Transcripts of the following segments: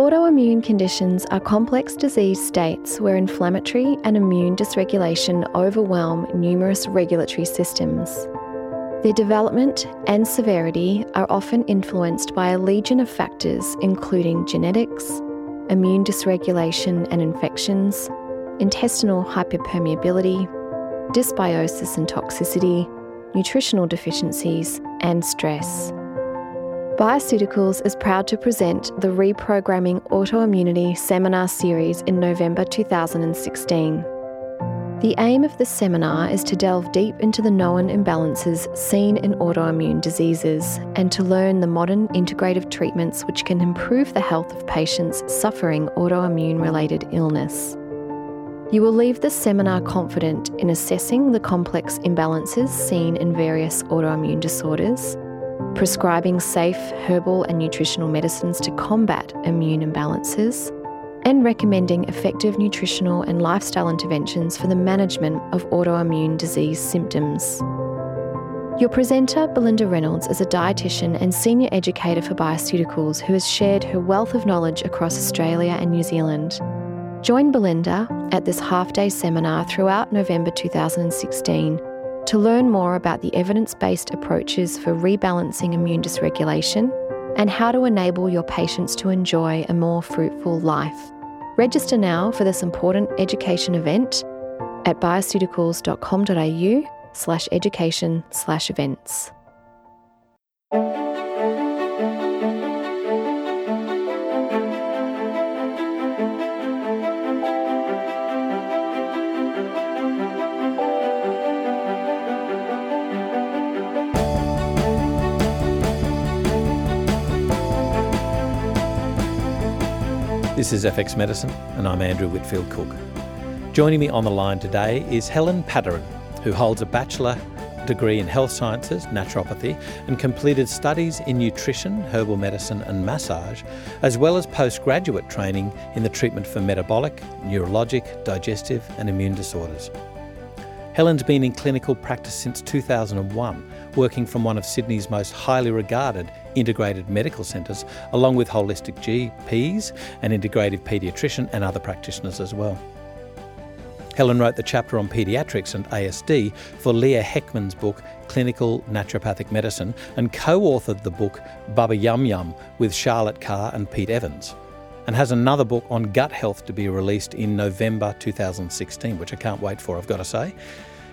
Autoimmune conditions are complex disease states where inflammatory and immune dysregulation overwhelm numerous regulatory systems. Their development and severity are often influenced by a legion of factors including genetics, immune dysregulation and infections, intestinal hyperpermeability, dysbiosis and toxicity, nutritional deficiencies, and stress. Bioceuticals is proud to present the Reprogramming Autoimmunity Seminar Series in November 2016. The aim of this seminar is to delve deep into the known imbalances seen in autoimmune diseases and to learn the modern integrative treatments which can improve the health of patients suffering autoimmune-related illness. You will leave this seminar confident in assessing the complex imbalances seen in various autoimmune disorders, prescribing safe herbal and nutritional medicines to combat immune imbalances, and recommending effective nutritional and lifestyle interventions for the management of autoimmune disease symptoms. Your presenter, Belinda Reynolds, is a dietitian and senior educator for Bioceuticals who has shared her wealth of knowledge across Australia and New Zealand. Join Belinda at this half-day seminar throughout November 2016 to learn more about the evidence-based approaches for rebalancing immune dysregulation and how to enable your patients to enjoy a more fruitful life. Register now for this important education event at bioceuticals.com.au/education/events. This is FX Medicine, and I'm Andrew Whitfield Cook. Joining me on the line today is Helen Patterin, who holds a bachelor degree in health sciences, naturopathy, and completed studies in nutrition, herbal medicine, and massage, as well as postgraduate training in the treatment for metabolic, neurologic, digestive, and immune disorders. Helen's been in clinical practice since 2001, working from one of Sydney's most highly regarded integrated medical centres, along with holistic GPs, an integrative paediatrician and other practitioners as well. Helen wrote the chapter on paediatrics and ASD for Leah Heckman's book, Clinical Naturopathic Medicine, and co-authored the book Bubba Yum Yum with Charlotte Carr and Pete Evans, and has another book on gut health to be released in November 2016, which I can't wait for, I've got to say.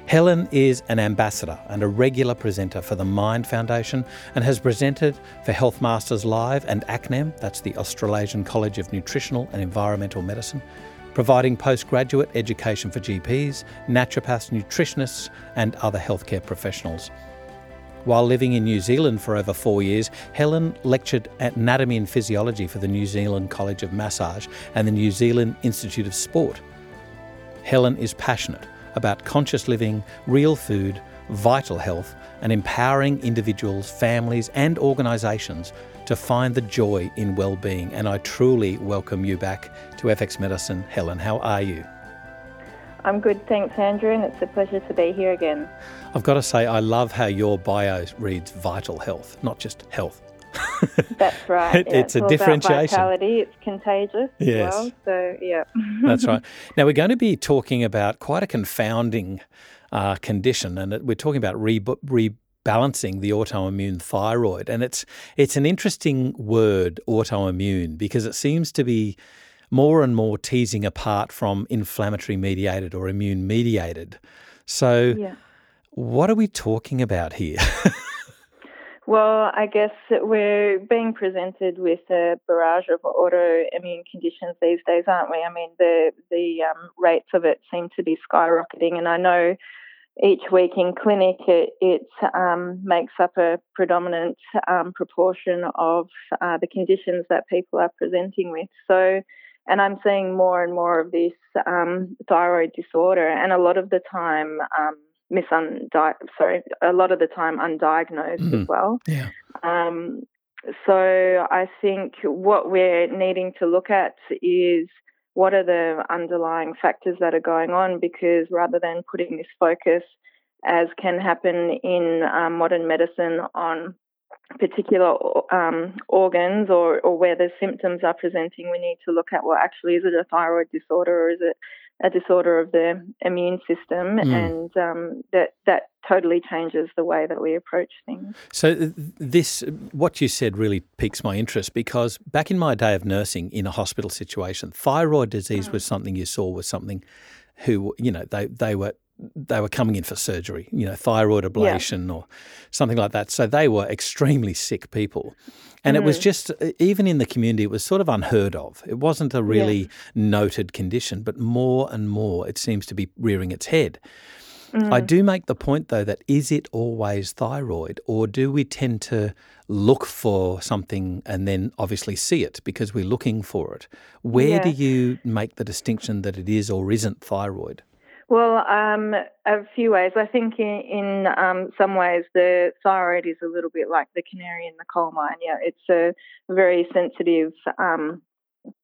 Helen is an ambassador and a regular presenter for the MIND Foundation and has presented for Health Masters Live and ACNEM, that's the Australasian College of Nutritional and Environmental Medicine, providing postgraduate education for GPs, naturopaths, nutritionists and other healthcare professionals. While living in New Zealand for over 4 years, Helen lectured anatomy and physiology for the New Zealand College of Massage and the New Zealand Institute of Sport. Helen is passionate about conscious living, real food, vital health, and empowering individuals, families, and organisations to find the joy in well-being. And I truly welcome you back to FX Medicine. Helen, how are you? I'm good, thanks, Andrew, and it's a pleasure to be here again. I've got to say, I love how your bio reads vital health, not just health. That's right. It's a differentiation. It's about vitality. It's contagious as well. So, yeah. That's right. Now, we're going to be talking about quite a confounding condition, and we're talking about rebalancing the autoimmune thyroid. And it's an interesting word, autoimmune, because it seems to be more and more teasing apart from inflammatory-mediated or immune-mediated. So what are we talking about here? Well, I guess that we're being presented with a barrage of autoimmune conditions these days, aren't we? I mean, the rates of it seem to be skyrocketing, and I know each week in clinic it makes up a predominant proportion of the conditions that people are presenting with. So, and I'm seeing more and more of this thyroid disorder, and a lot of the time undiagnosed as well. Yeah. So I think what we're needing to look at is what are the underlying factors that are going on, because rather than putting this focus, as can happen in modern medicine, on particular organs or where the symptoms are presenting, we need to look at, well, actually, is it a thyroid disorder or is it a disorder of the immune system? And that totally changes the way that we approach things. So this, what you said really piques my interest, because back in my day of nursing in a hospital situation, thyroid disease was something you saw with something who, you know, they were coming in for surgery, you know, thyroid ablation or something like that. So they were extremely sick people. And it was just, even in the community, it was sort of unheard of. It wasn't a really noted condition, but more and more it seems to be rearing its head. I do make the point, though, that is it always thyroid, or do we tend to look for something and then obviously see it because we're looking for it? Where do you make the distinction that it is or isn't thyroid? Well, a few ways. I think in some ways the thyroid is a little bit like the canary in the coal mine. Yeah, it's a very sensitive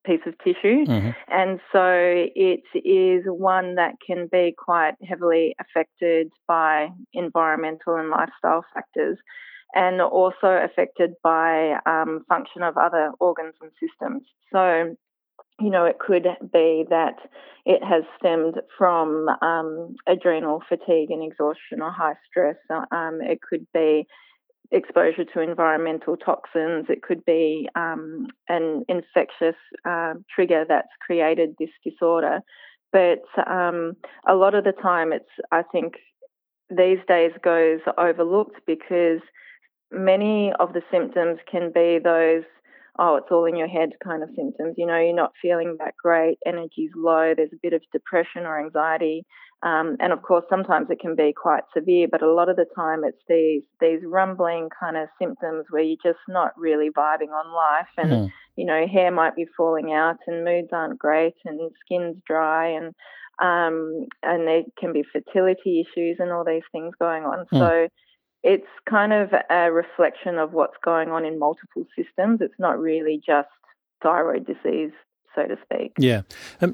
piece of tissue, and so it is one that can be quite heavily affected by environmental and lifestyle factors, and also affected by function of other organs and systems. So, you know, it could be that it has stemmed from adrenal fatigue and exhaustion or high stress. It could be exposure to environmental toxins. It could be an infectious trigger that's created this disorder. But a lot of the time it's, I think, these days goes overlooked because many of the symptoms can be those, oh, it's all in your head kind of symptoms. You know, you're not feeling that great, energy's low, there's a bit of depression or anxiety. And, of course, sometimes it can be quite severe, but a lot of the time it's these rumbling kind of symptoms where you're just not really vibing on life and, you know, hair might be falling out and moods aren't great and skin's dry and there can be fertility issues and all these things going on. So it's kind of a reflection of what's going on in multiple systems. It's not really just thyroid disease, so to speak. Yeah.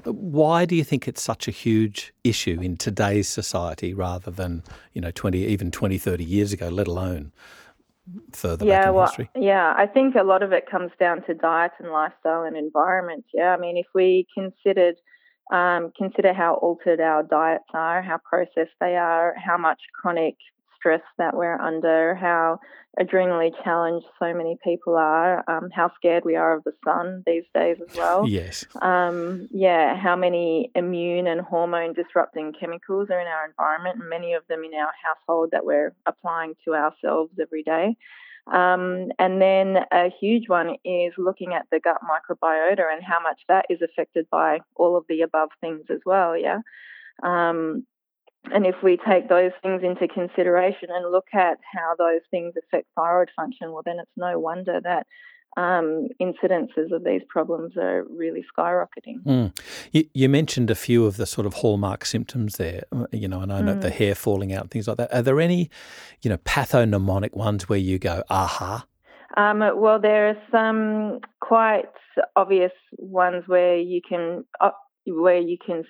Why do you think it's such a huge issue in today's society rather than, you know, 20, 30 years ago, let alone further back in history? Yeah, I think a lot of it comes down to diet and lifestyle and environment. Yeah, I mean, if we consider how altered our diets are, how processed they are, how much chronic stress that we're under, how adrenally challenged so many people are, how scared we are of the sun these days as well. Yes. How many immune and hormone disrupting chemicals are in our environment, and many of them in our household that we're applying to ourselves every day. And then a huge one is looking at the gut microbiota and how much that is affected by all of the above things as well, yeah. And if we take those things into consideration and look at how those things affect thyroid function, well, then it's no wonder that incidences of these problems are really skyrocketing. You mentioned a few of the sort of hallmark symptoms there, you know, and I know the hair falling out and things like that. Are there any, you know, pathognomonic ones where you go, aha? Well, there are some quite obvious ones where you can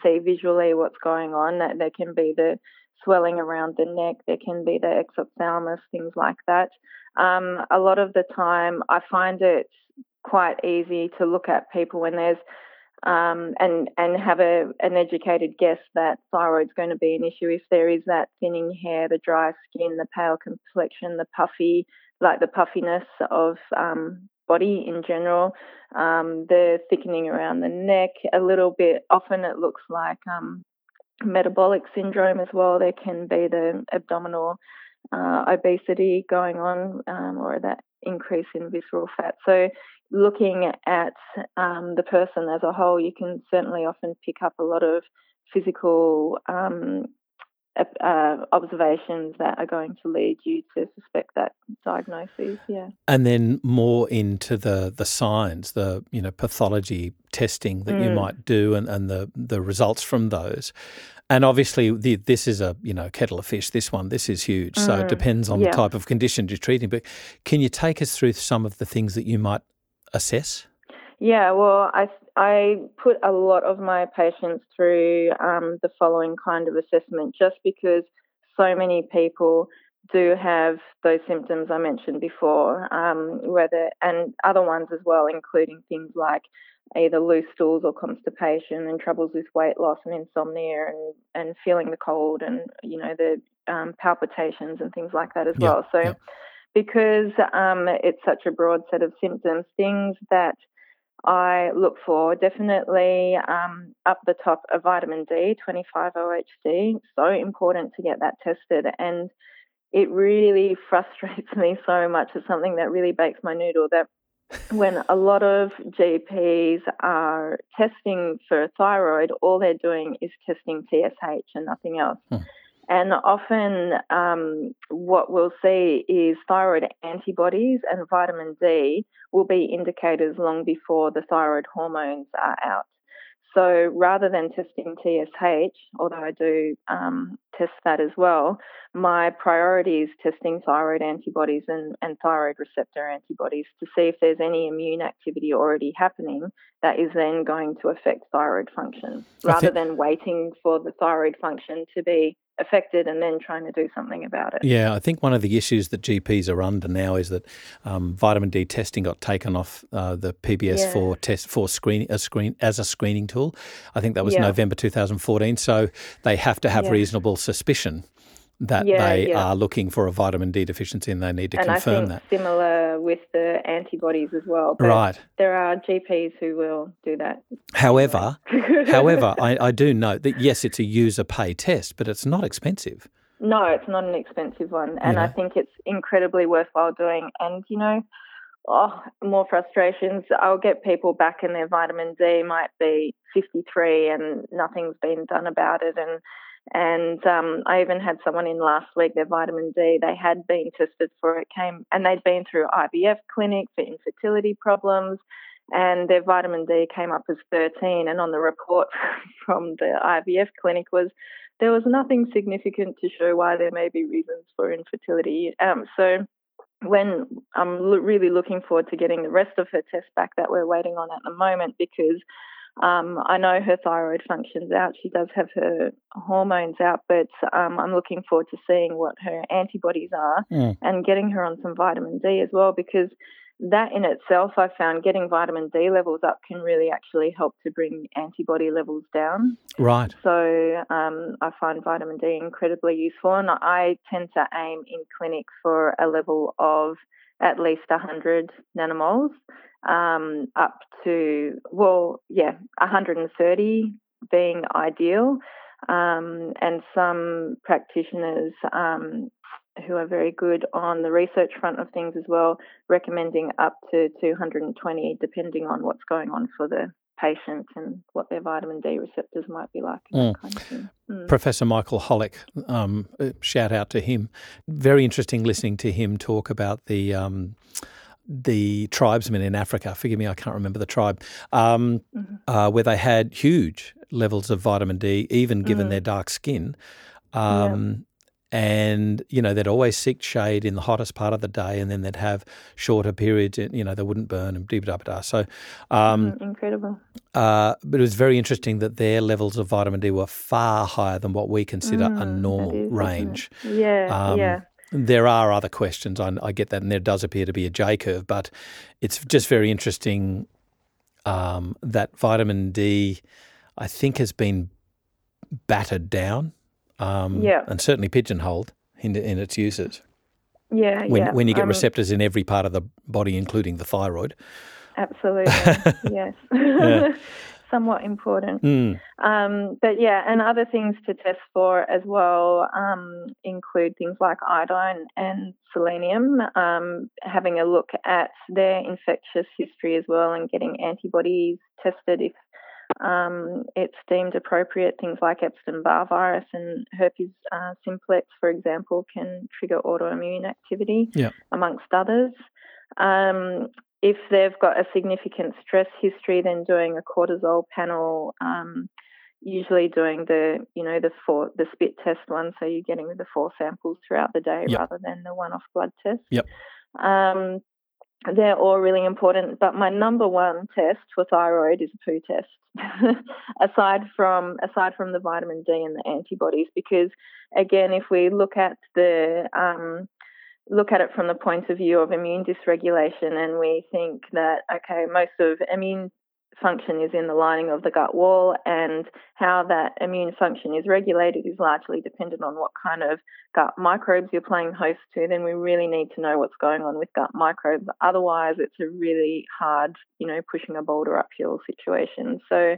see visually what's going on. That there can be the swelling around the neck, there can be the exophthalmos, things like that. A lot of the time I find it quite easy to look at people when there's and have an educated guess that thyroid's going to be an issue if there is that thinning hair, the dry skin, the pale complexion, the puffiness of body in general, the thickening around the neck a little bit. Often it looks like metabolic syndrome as well. There can be the abdominal obesity going on or that increase in visceral fat. So looking at the person as a whole, you can certainly often pick up a lot of physical observations that are going to lead you to suspect that diagnosis, yeah. And then more into the signs, the, you know, pathology testing that you might do and the results from those. And obviously this is a, you know, kettle of fish, this is huge. So it depends on the type of condition you're treating. But can you take us through some of the things that you might assess? Yeah, well, I put a lot of my patients through the following kind of assessment just because so many people do have those symptoms I mentioned before, and other ones as well, including things like either loose stools or constipation and troubles with weight loss and insomnia and feeling the cold and, you know, the palpitations and things like that as well. So because it's such a broad set of symptoms, things that I look for definitely up the top of vitamin D, 25-OHC, so important to get that tested. And it really frustrates me so much. It's something that really bakes my noodle, that when a lot of GPs are testing for thyroid, all they're doing is testing TSH and nothing else. And often what we'll see is thyroid antibodies and vitamin D will be indicators long before the thyroid hormones are out. So rather than testing TSH, although I do test that as well, my priority is testing thyroid antibodies and thyroid receptor antibodies to see if there's any immune activity already happening that is then going to affect thyroid function, rather than waiting for the thyroid function to be affected and then trying to do something about it. Yeah, I think one of the issues that GPs are under now is that vitamin D testing got taken off the PBS4 test for screen as a screening tool. I think that was November 2014. So they have to have reasonable suspicion that they are looking for a vitamin D deficiency and they need to confirm that. And I think similar with the antibodies as well. Right. There are GPs who will do that. However, I do note that, yes, it's a user-pay test, but it's not expensive. No, it's not an expensive one. And I think it's incredibly worthwhile doing. And, you know, more frustrations. I'll get people back and their vitamin D might be 53 and nothing's been done about it. And I even had someone in last week, their vitamin D, they had been tested for it, came and they'd been through IVF clinic for infertility problems, and their vitamin D came up as 13, and on the report from the IVF clinic was there was nothing significant to show why there may be reasons for infertility. So when I'm really looking forward to getting the rest of her test back that we're waiting on at the moment, because I know her thyroid function's out. She does have her hormones out, but I'm looking forward to seeing what her antibodies are and getting her on some vitamin D as well, because that in itself, I found getting vitamin D levels up can really actually help to bring antibody levels down. Right. So I find vitamin D incredibly useful, and I tend to aim in clinic for a level of at least 100 nanomoles. Up to, 130 being ideal. And some practitioners who are very good on the research front of things as well, recommending up to 220, depending on what's going on for the patient and what their vitamin D receptors might be like. That kind of thing. Professor Michael Holick, shout out to him. Very interesting listening to him talk about the tribesmen in Africa, forgive me, I can't remember the tribe, where they had huge levels of vitamin D, even given their dark skin. And, you know, they'd always seek shade in the hottest part of the day, and then they'd have shorter periods, you know, they wouldn't burn and da-ba-da-ba-da. So, incredible. But it was very interesting that their levels of vitamin D were far higher than what we consider a normal range. There are other questions, I get that, and there does appear to be a J-curve, but it's just very interesting that vitamin D, I think, has been battered down and certainly pigeonholed in its uses. When you get receptors in every part of the body, including the thyroid. Absolutely, yes. Somewhat important. But, and other things to test for as well include things like iodine and selenium, having a look at their infectious history as well and getting antibodies tested if it's deemed appropriate. Things like Epstein-Barr virus and herpes simplex, for example, can trigger autoimmune activity, amongst others. If they've got a significant stress history, then doing a cortisol panel, usually doing the spit test one, so you're getting the 4 samples throughout the day rather than the one-off blood test. They're all really important, but my number one test for thyroid is a poo test, aside from the vitamin D and the antibodies, because, again, if we look at it from the point of view of immune dysregulation, and we think that, okay, most of immune function is in the lining of the gut wall, and how that immune function is regulated is largely dependent on what kind of gut microbes you're playing host to, then we really need to know what's going on with gut microbes. Otherwise, it's a really hard, pushing a boulder uphill situation. So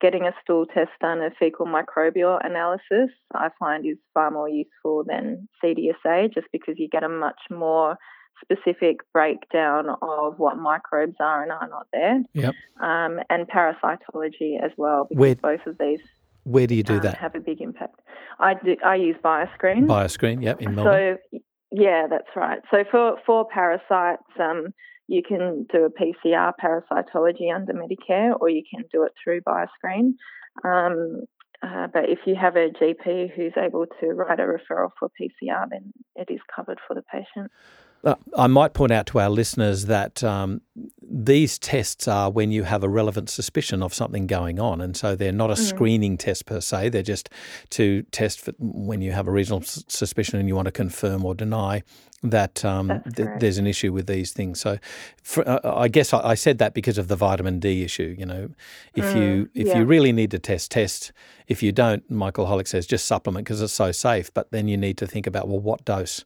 getting a stool test done, a fecal microbial analysis, I find is far more useful than CDSA, just because you get a much more specific breakdown of what microbes are and are not there. Yep. And parasitology as well, because both of these do you do that? Have a big impact. I use Bioscreen. Bioscreen, yep, in Melbourne. So, yeah, that's right. So for parasites, you can do a PCR parasitology under Medicare, or you can do it through Bioscreen. But if you have a GP who's able to write a referral for PCR, then it is covered for the patient. I might point out to our listeners that these tests are when you have a relevant suspicion of something going on, and so they're not a screening test per se. They're just to test for when you have a reasonable suspicion and you want to confirm or deny that there's an issue with these things. So I guess I said that because of the vitamin D issue. If you really need to test. If you don't, Michael Holick says just supplement because it's so safe, but then you need to think about, well, what dose?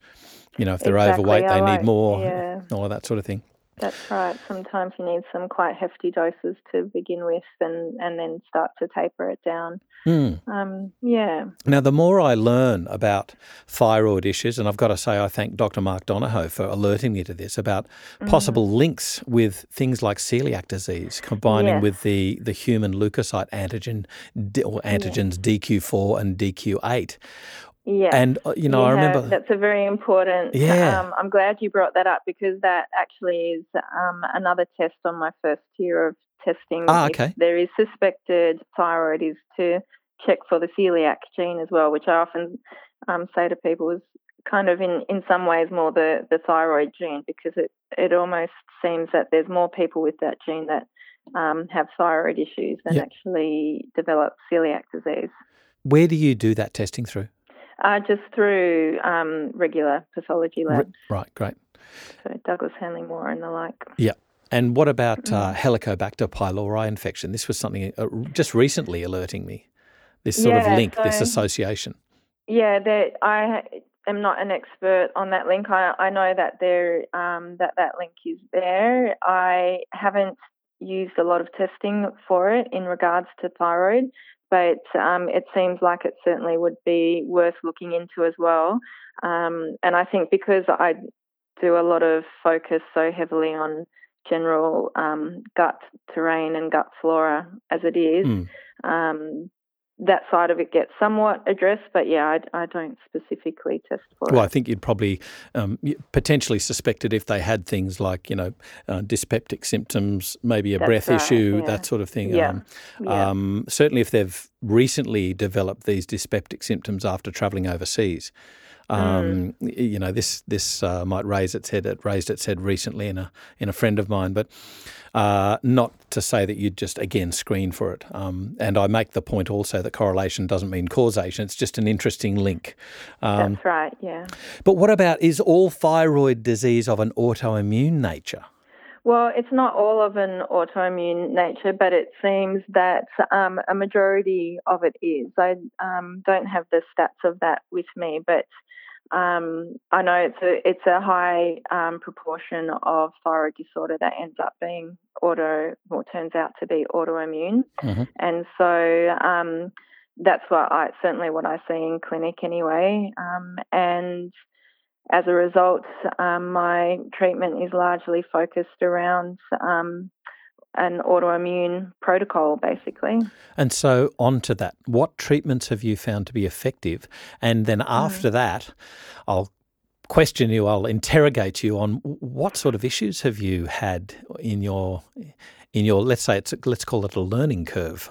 If they're overweight, they need more, all of that sort of thing. That's right. Sometimes you need some quite hefty doses to begin with and then start to taper it down. Now, the more I learn about thyroid issues, and I've got to say I thank Dr. Mark Donohoe for alerting me to this, about possible links with things like celiac disease combining with the human leukocyte antigen or antigens DQ4 and DQ8. Yeah, and I remember that's a very important. Yeah, I'm glad you brought that up because that actually is another test on my first year of testing. If there is suspected thyroid, is to check for the celiac gene as well, which I often say to people is kind of in some ways more the thyroid gene, because it almost seems that there's more people with that gene that have thyroid issues than actually develop celiac disease. Where do you do that testing through? Just through regular pathology labs. Right, great. So Douglas Hanley Moore and the like. Yeah. And what about Helicobacter pylori infection? This was something just recently alerting me, this sort of link, this association. Yeah, I am not an expert on that link. I know that that link is there. I haven't used a lot of testing for it in regards to thyroid, but it seems like it certainly would be worth looking into as well. And I think because I do a lot of focus so heavily on general gut terrain and gut flora as it is, that side of it gets somewhat addressed, but I don't specifically test for it. Well, I think you'd probably potentially suspect it if they had things like, dyspeptic symptoms, maybe a breath issue, that sort of thing. Yeah. Certainly if they've recently developed these dyspeptic symptoms after travelling overseas, this might raise its head. It raised its head recently in a friend of mine, but not to say that you'd just again screen for it. And I make the point also that correlation doesn't mean causation. It's just an interesting link. That's right. Yeah. But what about, is all thyroid disease of an autoimmune nature? Well, it's not all of an autoimmune nature, but it seems that a majority of it is. I don't have the stats of that with me, but I know it's a high proportion of thyroid disorder that ends up being turns out to be autoimmune. Mm-hmm. And so that's what I see in clinic anyway. And as a result, my treatment is largely focused around an autoimmune protocol, basically. And so on to that, what treatments have you found to be effective? And then after that, I'll question you, I'll interrogate you on what sort of issues have you had in your let's say let's call it a learning curve.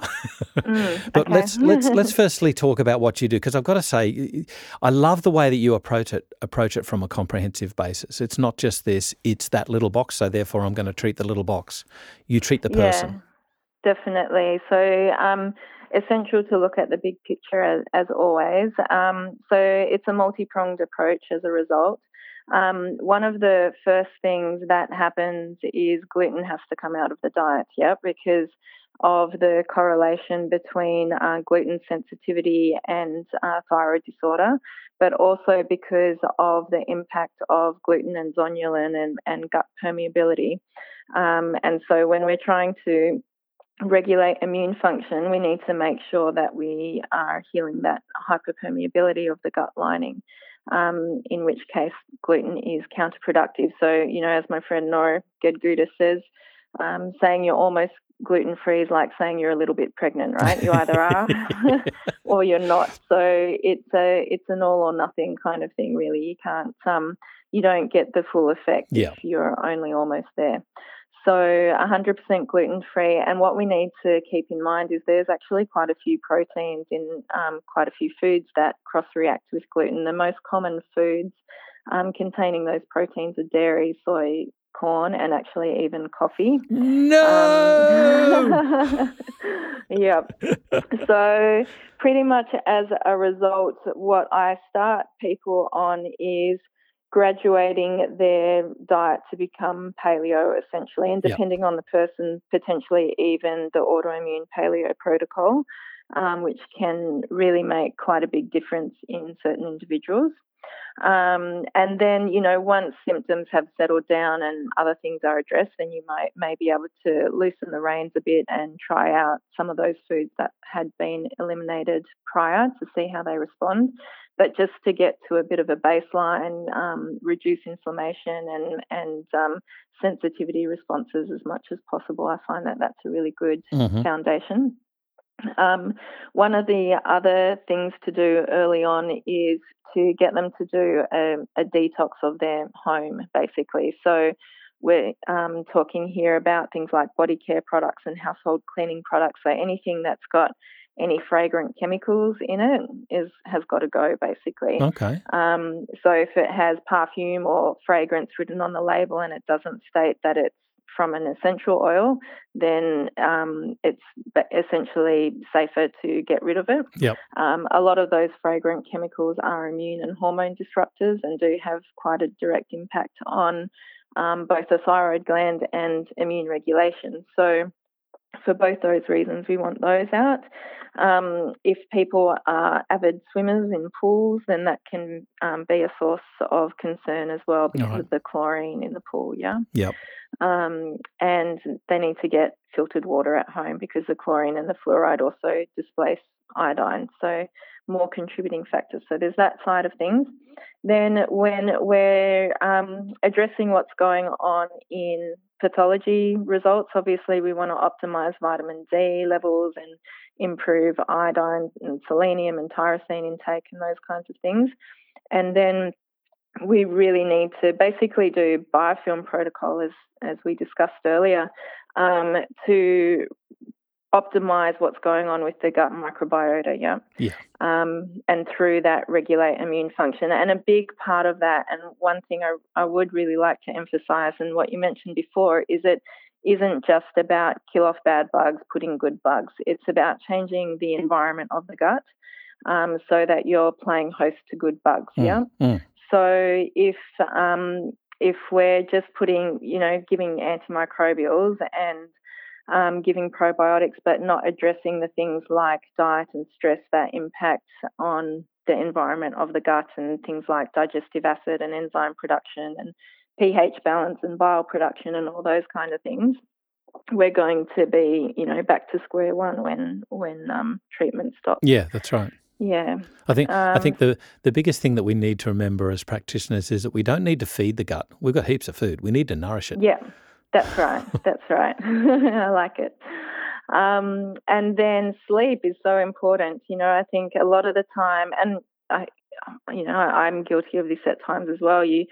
But okay. let's firstly talk about what you do, because I've got to say I love the way that you approach it from a comprehensive basis. It's not just this, it's that little box, so therefore I'm going to treat the little box. You treat the person. Yeah, definitely. So essential to look at the big picture as always. So it's a multi-pronged approach as a result. One of the first things that happens is gluten has to come out of the diet, because of the correlation between gluten sensitivity and thyroid disorder, but also because of the impact of gluten and zonulin and gut permeability. And so when we're trying to regulate immune function, we need to make sure that we are healing that hyperpermeability of the gut lining, in which case gluten is counterproductive. So, you know, as my friend Nora Gedguda says, saying you're almost gluten-free is like saying you're a little bit pregnant, right? You either are or you're not. So it's an all or nothing kind of thing, really. You can't, you don't get the full effect if you're only almost there. So 100% gluten-free, and what we need to keep in mind is there's actually quite a few proteins in quite a few foods that cross-react with gluten. The most common foods containing those proteins are dairy, soy, corn, and actually even coffee. No! Yep. So pretty much as a result, what I start people on is graduating their diet to become paleo, essentially, and depending on the person, potentially even the autoimmune paleo protocol, which can really make quite a big difference in certain individuals. And then, you know, once symptoms have settled down and other things are addressed, then you may be able to loosen the reins a bit and try out some of those foods that had been eliminated prior to see how they respond. But just to get to a bit of a baseline, reduce inflammation and sensitivity responses as much as possible, I find that that's a really good foundation. One of the other things to do early on is to get them to do a detox of their home, basically. So we're talking here about things like body care products and household cleaning products. So anything that's got any fragrant chemicals in it has got to go, basically. Okay. So if it has perfume or fragrance written on the label and it doesn't state that it's from an essential oil, then it's essentially safer to get rid of it. Yep. A lot of those fragrant chemicals are immune and hormone disruptors and do have quite a direct impact on both the thyroid gland and immune regulation. So for both those reasons, we want those out. If people are avid swimmers in pools, then that can be a source of concern as well because of the chlorine in the pool, Yep. And they need to get filtered water at home because the chlorine and the fluoride also displace iodine, so more contributing factors. So there's that side of things. Then when we're addressing what's going on in pathology results, obviously we want to optimise vitamin D levels and improve iodine and selenium and tyrosine intake and those kinds of things. And then we really need to basically do biofilm protocol, as we discussed earlier, to optimize what's going on with the gut microbiota, and through that regulate immune function. And a big part of that, and one thing I would really like to emphasize, and what you mentioned before, is it isn't just about kill off bad bugs, put in good bugs. It's about changing the environment of the gut so that you're playing host to good bugs, So if we're just putting, you know, giving antimicrobials and giving probiotics but not addressing the things like diet and stress that impact on the environment of the gut and things like digestive acid and enzyme production and pH balance and bile production and all those kind of things, we're going to be, you know, back to square one when treatment stops. Yeah, that's right. Yeah. I think the biggest thing that we need to remember as practitioners is that we don't need to feed the gut. We've got heaps of food. We need to nourish it. Yeah. That's right. That's right. I like it. And then sleep is so important. You know, I think a lot of the time, and I, you know, I'm guilty of this at times as well. You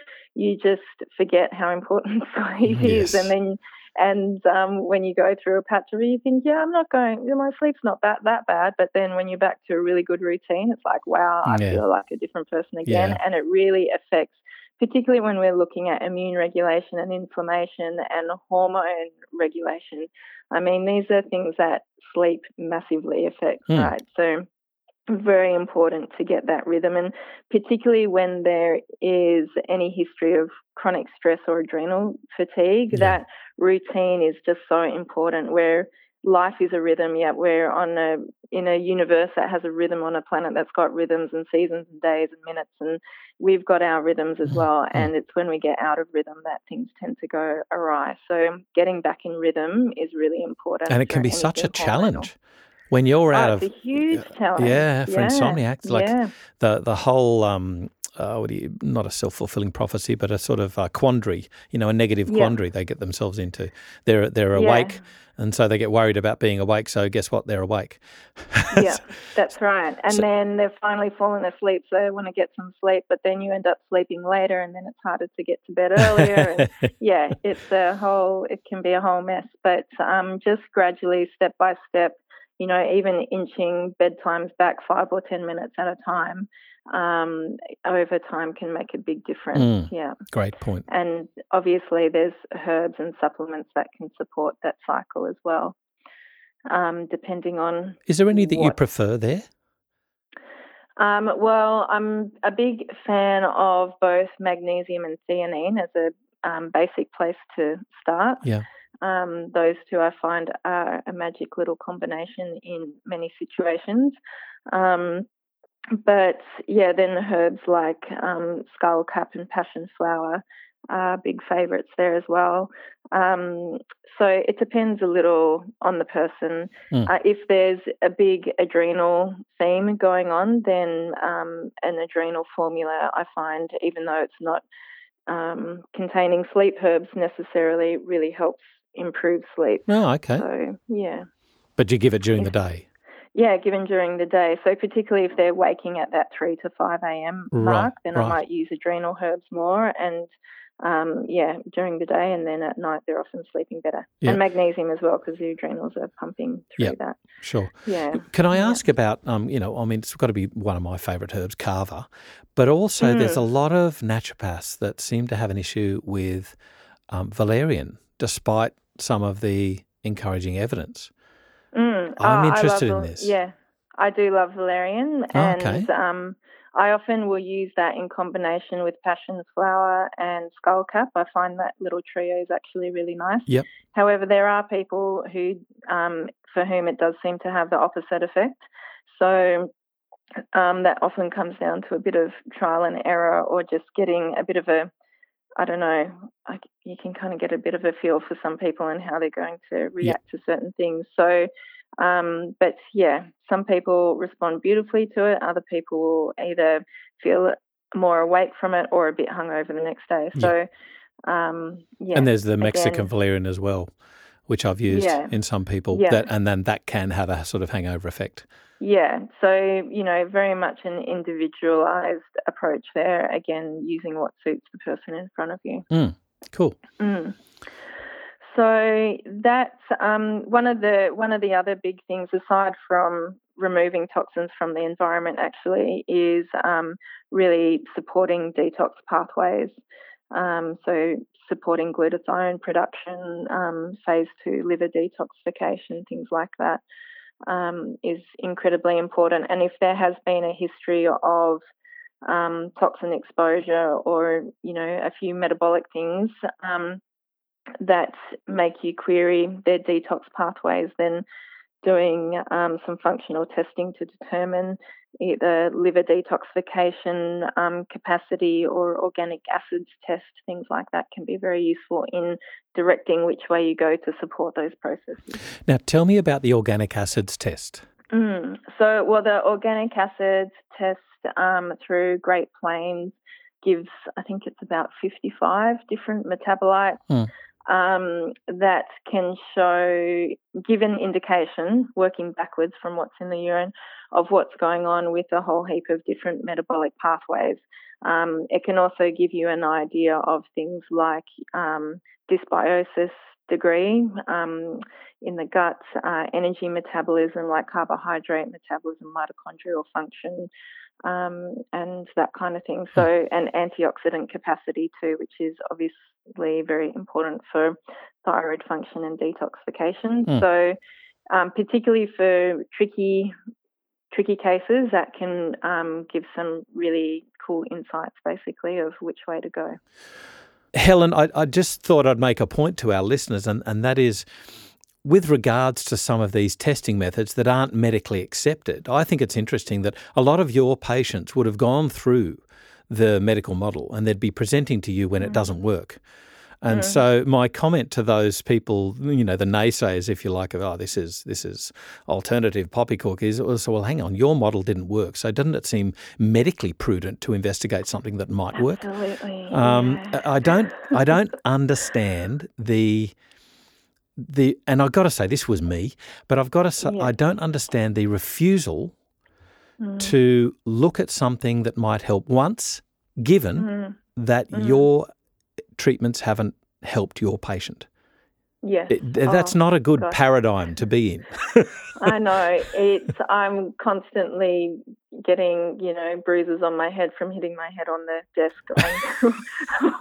just forget how important sleep yes. is, and then when you go through a patch of it, you think, yeah, I'm not going, my sleep's not that bad. But then when you're back to a really good routine, it's like, wow, I yeah. feel like a different person again, yeah. and it really affects. Particularly when we're looking at immune regulation and inflammation and hormone regulation. I mean, these are things that sleep massively affects, right? So very important to get that rhythm. And particularly when there is any history of chronic stress or adrenal fatigue, yeah. that routine is just so important, where life is a rhythm, yet we're in a universe that has a rhythm, on a planet that's got rhythms and seasons and days and minutes, and we've got our rhythms as well. And it's when we get out of rhythm that things tend to go awry. So getting back in rhythm is really important. And it can be such a challenge when you're out of... It's a huge challenge. Yeah, for insomniacs. Like the whole... not a self-fulfilling prophecy, but a sort of quandary, a negative quandary they get themselves into. They're awake, and so they get worried about being awake, so guess what? They're awake. Yeah, that's right. And then they've finally fallen asleep, so they want to get some sleep, but then you end up sleeping later, and then it's harder to get to bed earlier. And it can be a whole mess. But just gradually, step by step, even inching bedtimes back 5 or 10 minutes at a time, over time can make a big difference. Yeah. Great point. And obviously there's herbs and supplements that can support that cycle as well, depending on... Is there any that you prefer there? Well, I'm a big fan of both magnesium and theanine as a basic place to start. Yeah. Those two I find are a magic little combination in many situations. But, then herbs like skullcap and passion flower are big favourites there as well. So it depends a little on the person. If there's a big adrenal theme going on, then an adrenal formula, I find, even though it's not containing sleep herbs necessarily, really helps improve sleep. Oh, okay. So, yeah. But you give it during the day? Yeah, given during the day. So particularly if they're waking at that 3 to 5 a.m. mark, then I might use adrenal herbs more and, during the day, and then at night they're often sleeping better. Yeah. And magnesium as well, because the adrenals are pumping through that. Sure. Yeah. Can I ask about, it's got to be one of my favourite herbs, kava, but also there's a lot of naturopaths that seem to have an issue with valerian, despite some of the encouraging evidence. I'm interested in this. Yeah, I do love valerian, and I often will use that in combination with passion flower and skullcap. I find that little trio is actually really nice. Yep. However, there are people who, for whom it does seem to have the opposite effect. So that often comes down to a bit of trial and error, or just getting a bit of a, you can kind of get a bit of a feel for some people and how they're going to react to certain things. So, some people respond beautifully to it. Other people will either feel more awake from it or a bit hungover the next day. So, And there's the Mexican valerian as well, which I've used in some people, and then that can have a sort of hangover effect. Yeah, so, very much an individualised approach there, again, using what suits the person in front of you. Cool. So that's one of the other big things, aside from removing toxins from the environment, actually, is really supporting detox pathways. So supporting glutathione production, phase 2 liver detoxification, things like that. Is incredibly important, and if there has been a history of toxin exposure or a few metabolic things that make you query their detox pathways, then doing some functional testing to determine either liver detoxification capacity or organic acids test, things like that can be very useful in directing which way you go to support those processes. Now, tell me about the organic acids test. So, the organic acids test through Great Plains gives, I think it's about 55 different metabolites. that can show, given indication, working backwards from what's in the urine, of what's going on with a whole heap of different metabolic pathways. It can also give you an idea of things like dysbiosis degree in the gut, energy metabolism like carbohydrate metabolism, mitochondrial function, and that kind of thing. So, and antioxidant capacity too, which is obviously very important for thyroid function and detoxification. So, particularly for tricky cases, that can give some really cool insights, basically, of which way to go. Helen, I just thought I'd make a point to our listeners, and that is, with regards to some of these testing methods that aren't medically accepted, I think it's interesting that a lot of your patients would have gone through the medical model and they'd be presenting to you when it doesn't work. And so my comment to those people, you know, the naysayers, if you like, of, this is alternative poppycock, is, well, hang on, your model didn't work. So doesn't it seem medically prudent to investigate something that might work? Absolutely. Yeah. I don't understand the, and I've got to say this was me, but I've got to say I don't understand the refusal to look at something that might help once, given that your treatments haven't helped your patient. Yes. That's not a good paradigm to be in. I know. I'm constantly getting, you know, bruises on my head from hitting my head on the desk.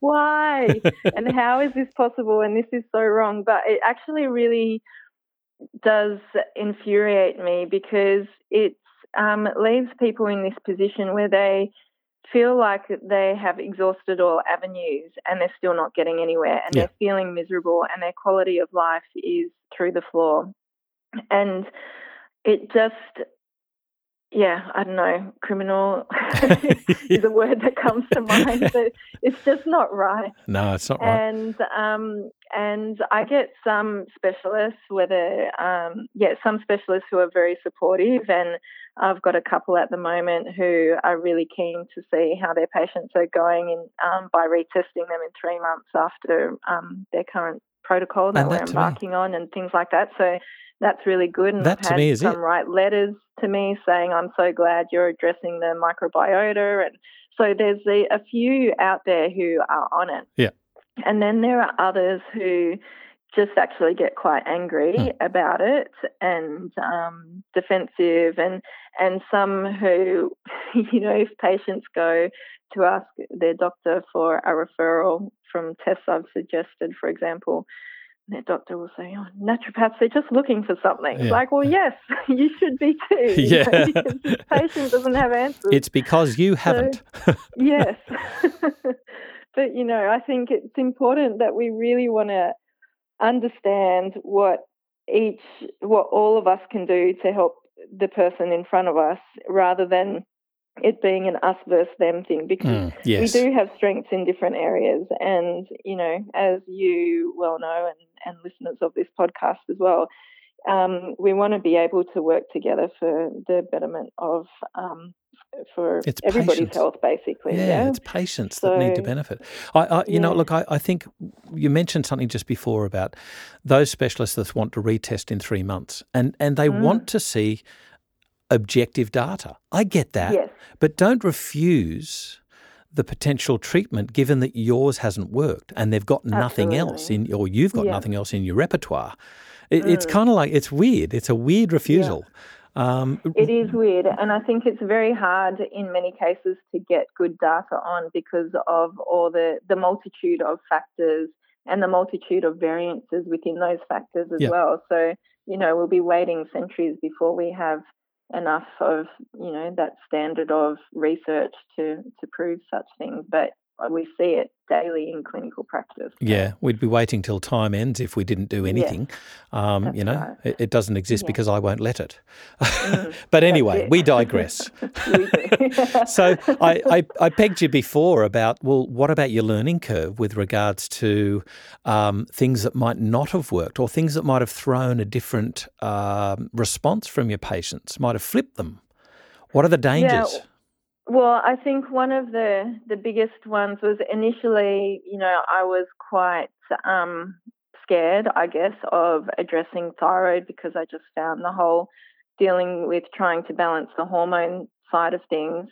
Why? And how is this possible? And this is so wrong. But it actually really does infuriate me, because it leaves people in this position where they feel like they have exhausted all avenues and they're still not getting anywhere, and they're feeling miserable, and their quality of life is through the floor. And it just, I don't know, criminal is a word that comes to mind. But it's just not right. No, it's not right. And I get some specialists, some specialists who are very supportive, and I've got a couple at the moment who are really keen to see how their patients are going by retesting them in 3 months after their current protocol that we're embarking on and things like that. So that's really good. And that, to me, is it. I've had some write letters to me saying, I'm so glad you're addressing the microbiota. And so there's a few out there who are on it. Yeah. And then there are others who just actually get quite angry about it and defensive, and some who, you know, if patients go to ask their doctor for a referral from tests I've suggested, for example, their doctor will say, oh, naturopaths, they're just looking for something. It's like, well, yes, you should be too. Yeah. You know, because this patient doesn't have answers. It's because you haven't. Yes. But, you know, I think it's important that we really want to understand what all of us can do to help the person in front of us, rather than it being an us versus them thing, because we do have strengths in different areas. And, you know, as you well know, and listeners of this podcast as well, we want to be able to work together for the betterment of for everybody's patience. Health, basically. Yeah, it's patients that need to benefit. I think you mentioned something just before about those specialists that want to retest in 3 months, and they want to see objective data. I get that, but don't refuse the potential treatment given that yours hasn't worked and they've got nothing else in, or you've got nothing else in your repertoire. It's kind of like, it's weird. It's a weird refusal. Yeah. It is weird, and I think it's very hard in many cases to get good data on, because of all the multitude of factors and the multitude of variances within those factors as well. So, you know, we'll be waiting centuries before we have enough of, you know, that standard of research to prove such things. But we see it daily in clinical practice. Yeah, we'd be waiting till time ends if we didn't do anything. You know, right. It doesn't exist because I won't let it. But anyway, we digress. We do. So I pegged you before about, well, what about your learning curve with regards to things that might not have worked, or things that might have thrown a different response from your patients, might have flipped them? What are the dangers? Well, I think one of the biggest ones was initially, you know, I was quite scared, I guess, of addressing thyroid because I just found the whole dealing with trying to balance the hormone side of things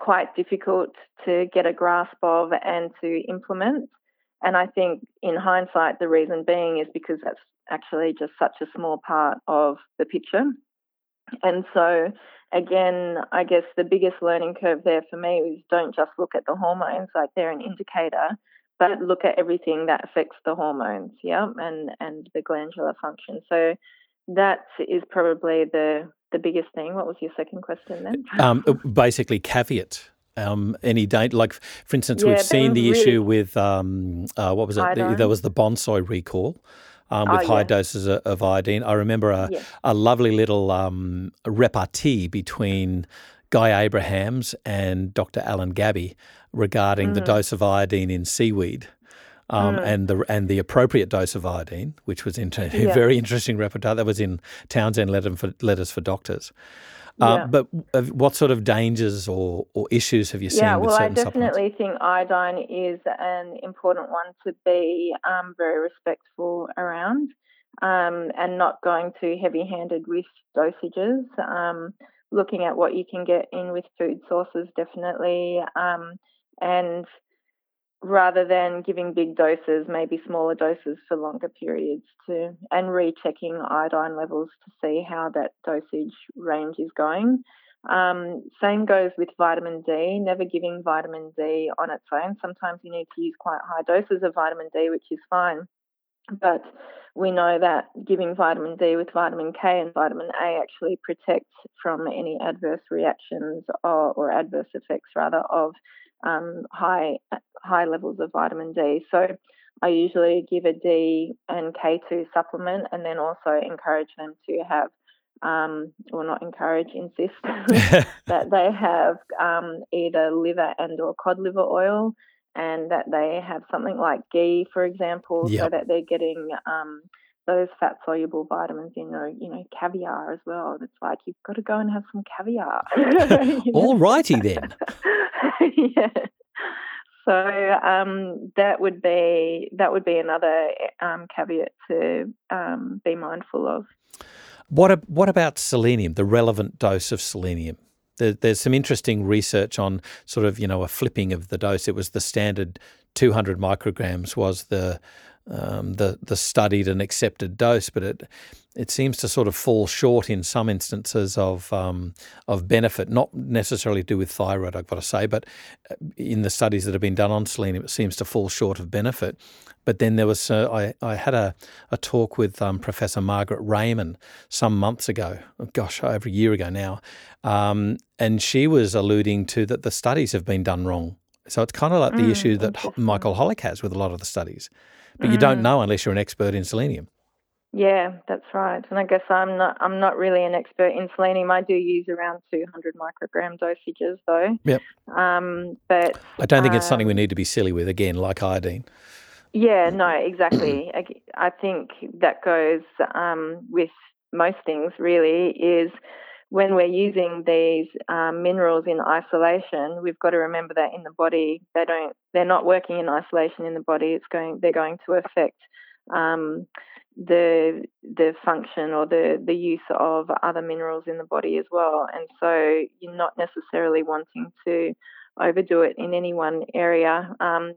quite difficult to get a grasp of and to implement. And I think in hindsight, the reason being is because that's actually just such a small part of the picture. And so, again, I guess the biggest learning curve there for me is don't just look at the hormones like they're an indicator, but look at everything that affects the hormones, and the glandular function. So that is probably the biggest thing. What was your second question then? Basically caveat. Any date, like for instance, we've seen the issue with what was it? There was the bonsai recall with high doses of iodine. I remember a lovely little repartee between Guy Abrahams and Dr. Alan Gabby regarding the dose of iodine in seaweed. And the appropriate dose of iodine, which was a very interesting reportage. That was in Townsend Letters for Doctors. But what sort of dangers or issues have you seen with certain supplements? I definitely think iodine is an important one to be very respectful around and not going too heavy-handed with dosages. Looking at what you can get in with food sources, definitely, and rather than giving big doses, maybe smaller doses for longer periods too, and rechecking iodine levels to see how that dosage range is going. Same goes with vitamin D, never giving vitamin D on its own. Sometimes you need to use quite high doses of vitamin D, which is fine. But we know that giving vitamin D with vitamin K and vitamin A actually protects from any adverse reactions or adverse effects, rather, of high levels of vitamin D. So I usually give a D and K2 supplement and then also encourage them to have, insist that they have either liver and or cod liver oil, and that they have something like ghee, for example, so that they're getting those fat-soluble vitamins in, or, you know, caviar as well. It's like you've got to go and have some caviar. All righty then. Yeah. So that would be another caveat to be mindful of. What about selenium, the relevant dose of selenium? There's some interesting research on sort of, you know, a flipping of the dose. It was the standard 200 micrograms was the studied and accepted dose, but it seems to sort of fall short in some instances of benefit, not necessarily to do with thyroid, I've got to say, but in the studies that have been done on selenium, it seems to fall short of benefit. But then there was I had a talk with Professor Margaret Raymond some months ago, over a year ago now, and she was alluding to that the studies have been done wrong. So it's kind of like the issue that Michael Holick has with a lot of the studies. But you don't know unless you're an expert in selenium. Yeah, that's right. And I guess I'm not really an expert in selenium. I do use around 200 microgram dosages though. Yep. But I don't think it's something we need to be silly with, again, like iodine. Yeah, no, exactly. I think that goes with most things really is when we're using these minerals in isolation, we've got to remember that in the body they're not working in isolation in the body. They're going to affect the function or the use of other minerals in the body as well. And so you're not necessarily wanting to overdo it in any one area,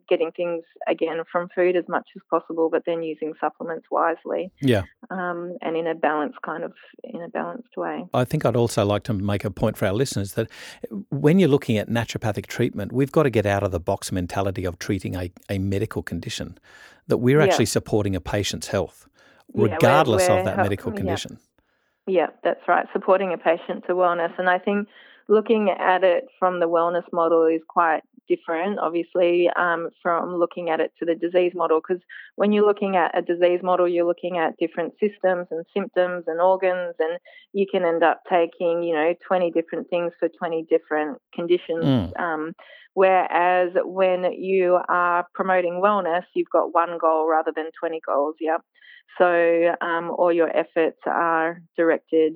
getting things, again, from food as much as possible, but then using supplements wisely and in a balanced way. I think I'd also like to make a point for our listeners that when you're looking at naturopathic treatment, we've got to get out of the box mentality of treating a medical condition, that we're actually supporting a patient's health, regardless of that medical condition. Yeah, that's right, supporting a patient to wellness. And I think looking at it from the wellness model is quite different, obviously, from looking at it to the disease model, because when you're looking at a disease model, you're looking at different systems and symptoms and organs, and you can end up taking, you know, 20 different things for 20 different conditions. Whereas when you are promoting wellness, you've got one goal rather than 20 goals, So all your efforts are directed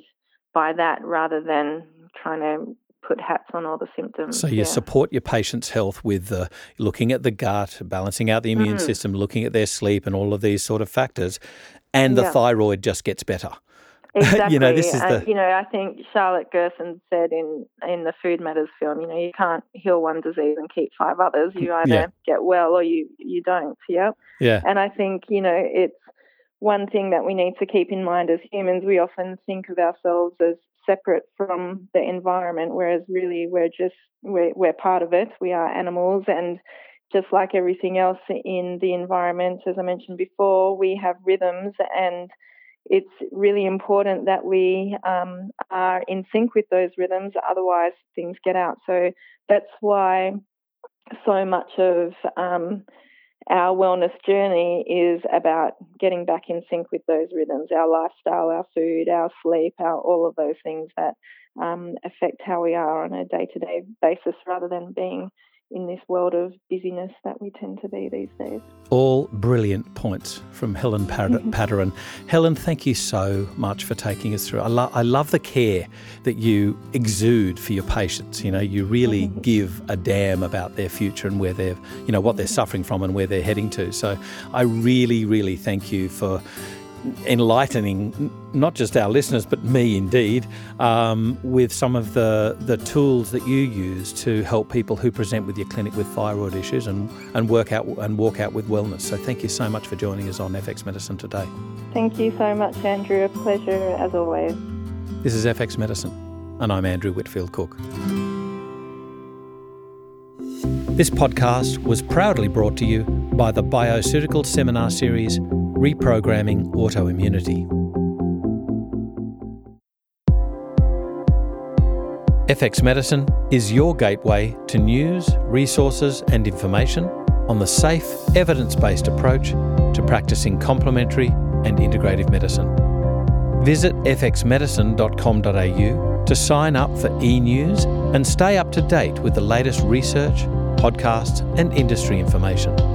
by that rather than trying to put hats on all the symptoms. So you support your patient's health with looking at the gut, balancing out the immune system, looking at their sleep and all of these sort of factors, and the thyroid just gets better. Exactly. I think Charlotte Gerson said in the Food Matters film, you can't heal one disease and keep five others. You either get well or you don't. Yeah. Yeah. And I think, it's one thing that we need to keep in mind as humans. We often think of ourselves as separate from the environment, whereas really we're part of it. We are animals, and just like everything else in the environment, as I mentioned before, we have rhythms, and it's really important that we are in sync with those rhythms, otherwise things get out. So that's why so much of our wellness journey is about getting back in sync with those rhythms, our lifestyle, our food, our sleep, all of those things that affect how we are on a day-to-day basis, rather than being in this world of busyness that we tend to be these days. All brilliant points from Helen Patterin. Helen, thank you so much for taking us through. I love the care that you exude for your patients. You really give a damn about their future and where they're, what they're suffering from and where they're heading to. So I really, really thank you for enlightening not just our listeners but me indeed with some of the tools that you use to help people who present with your clinic with thyroid issues and work out and walk out with wellness. So thank you so much for joining us on FX Medicine today. Thank you so much, Andrew. A pleasure as always. This is FX Medicine, and I'm Andrew Whitfield Cook. This podcast was proudly brought to you by the Bioceuticals Seminar Series, Reprogramming Autoimmunity. FX Medicine is your gateway to news, resources and information on the safe, evidence-based approach to practicing complementary and integrative medicine. Visit fxmedicine.com.au to sign up for e-news and stay up to date with the latest research, podcasts and industry information.